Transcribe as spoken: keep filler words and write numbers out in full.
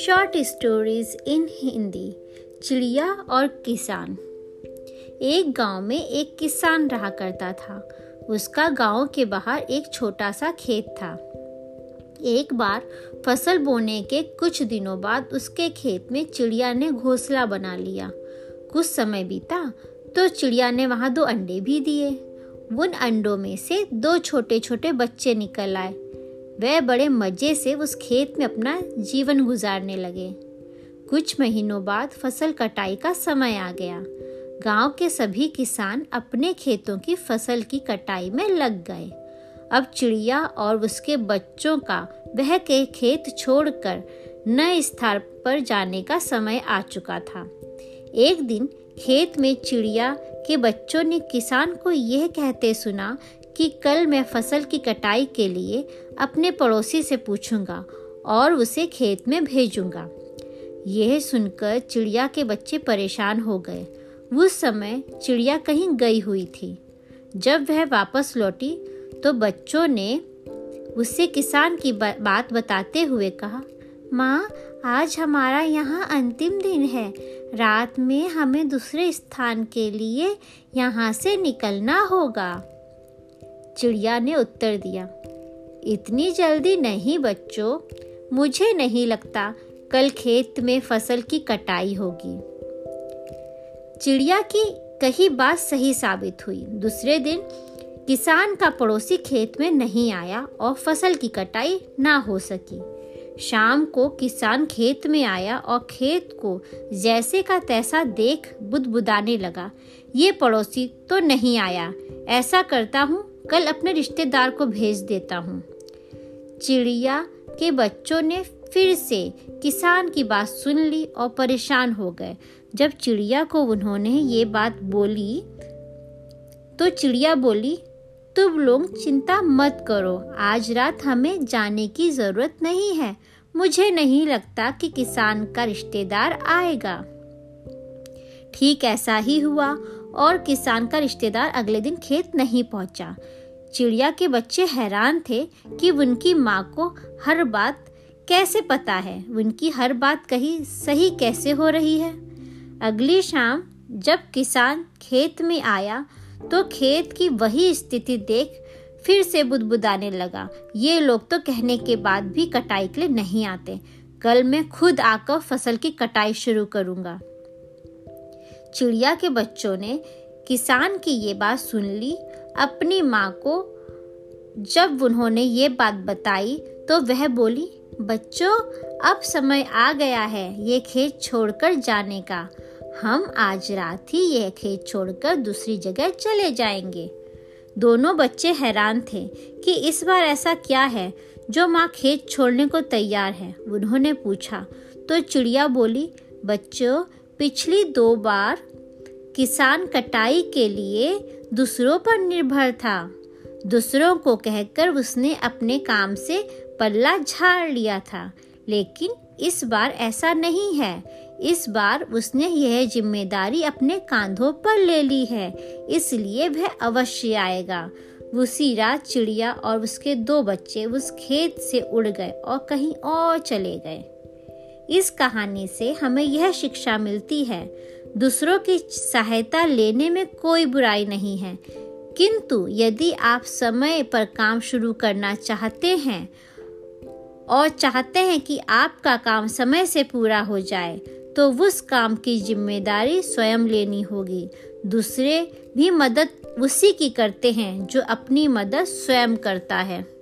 Short stories in Hindi. चिड़िया और किसान। एक गांव में एक किसान रहा करता था। उसका गांव के बाहर एक छोटा सा खेत था। एक बार फसल बोने के कुछ दिनों बाद उसके खेत में चिड़िया ने घोंसला बना लिया। कुछ समय बीता तो चिड़िया ने वहां दो अंडे भी दिए। उन अंडों में से दो छोटे छोटे बच्चे निकल आए। वह बड़े मज़े से उस खेत में अपना जीवन गुजारने लगे। कुछ महीनों बाद फसल कटाई का समय आ गया। गांव के सभी किसान अपने खेतों की फसल की कटाई में लग गए। अब चिड़िया और उसके बच्चों का वह के खेत छोड़कर नए स्थान पर जाने का समय आ चुका था। एक दिन खेत में चिड़िया के बच्चों ने किसान को यह कहते सुना कि कल मैं फसल की कटाई के लिए अपने पड़ोसी से पूछूंगा और उसे खेत में भेजूंगा। यह सुनकर चिड़िया के बच्चे परेशान हो गए। उस समय चिड़िया कहीं गई हुई थी। जब वह वापस लौटी तो बच्चों ने उससे किसान की बात बताते हुए कहा, माँ, आज हमारा यहाँ अंतिम दिन है। रात में हमें दूसरे स्थान के लिए यहाँ से निकलना होगा। चिड़िया ने उत्तर दिया, इतनी जल्दी नहीं बच्चों, मुझे नहीं लगता कल खेत में फसल की कटाई होगी। चिड़िया की कही बात सही साबित हुई। दूसरे दिन किसान का पड़ोसी खेत में नहीं आया और फसल की कटाई ना हो सकी। शाम को किसान खेत में आया और खेत को जैसे का तैसा देख बुदबुदाने लगा, ये पड़ोसी तो नहीं आया, ऐसा करता हूँ कल अपने रिश्तेदार को भेज देता हूँ। चिड़िया के बच्चों ने फिर से किसान की बात सुन ली और परेशान हो गए। जब चिड़िया को उन्होंने ये बात बोली तो चिड़िया बोली, तुम लोग चिंता मत करो, आज रात हमें जाने की जरूरत नहीं है। मुझे नहीं लगता कि किसान का रिश्तेदार आएगा। ठीक ऐसा ही हुआ और किसान का रिश्तेदार अगले दिन खेत नहीं पहुंचा। चिड़िया के बच्चे हैरान थे कि उनकी माँ को हर बात कैसे पता है, उनकी हर बात कहीं सही कैसे हो रही है। अगली शाम जब किसान खेत में आया तो खेत की वही स्थिति देख फिर से बुदबुदाने लगा, ये लोग तो कहने के बाद भी कटाई के लिए नहीं आते। कल मैं खुद आकर फसल की कटाई शुरू करूंगा। चिड़िया के बच्चों ने किसान की ये बात सुन ली। अपनी माँ को जब उन्होंने ये बात बताई तो वह बोली, बच्चों, अब समय आ गया है ये खेत छोड़कर जाने का। हम आज रात ही यह खेत छोड़कर दूसरी जगह चले जाएंगे। दोनों बच्चे हैरान थे कि इस बार ऐसा क्या है जो माँ खेत छोड़ने को तैयार है। उन्होंने पूछा तो चिड़िया बोली, बच्चों, पिछली दो बार किसान कटाई के लिए दूसरों पर निर्भर था। दूसरों को कहकर उसने अपने काम से पल्ला झाड़ लिया था, लेकिन इस बार ऐसा नहीं है। इस बार उसने यह जिम्मेदारी अपने कांधों पर ले ली है, इसलिए वह अवश्य आएगा। उसी रात चिड़िया और उसके दो बच्चे उस खेत से उड़ गए और कहीं और चले गए। इस कहानी से हमें यह शिक्षा मिलती है, दूसरों की सहायता लेने में कोई बुराई नहीं है, किंतु यदि आप समय पर काम शुरू करना चाहते हैं और चाहते हैं कि आपका काम समय से पूरा हो जाए तो उस काम की जिम्मेदारी स्वयं लेनी होगी। दूसरे भी मदद उसी की करते हैं जो अपनी मदद स्वयं करता है।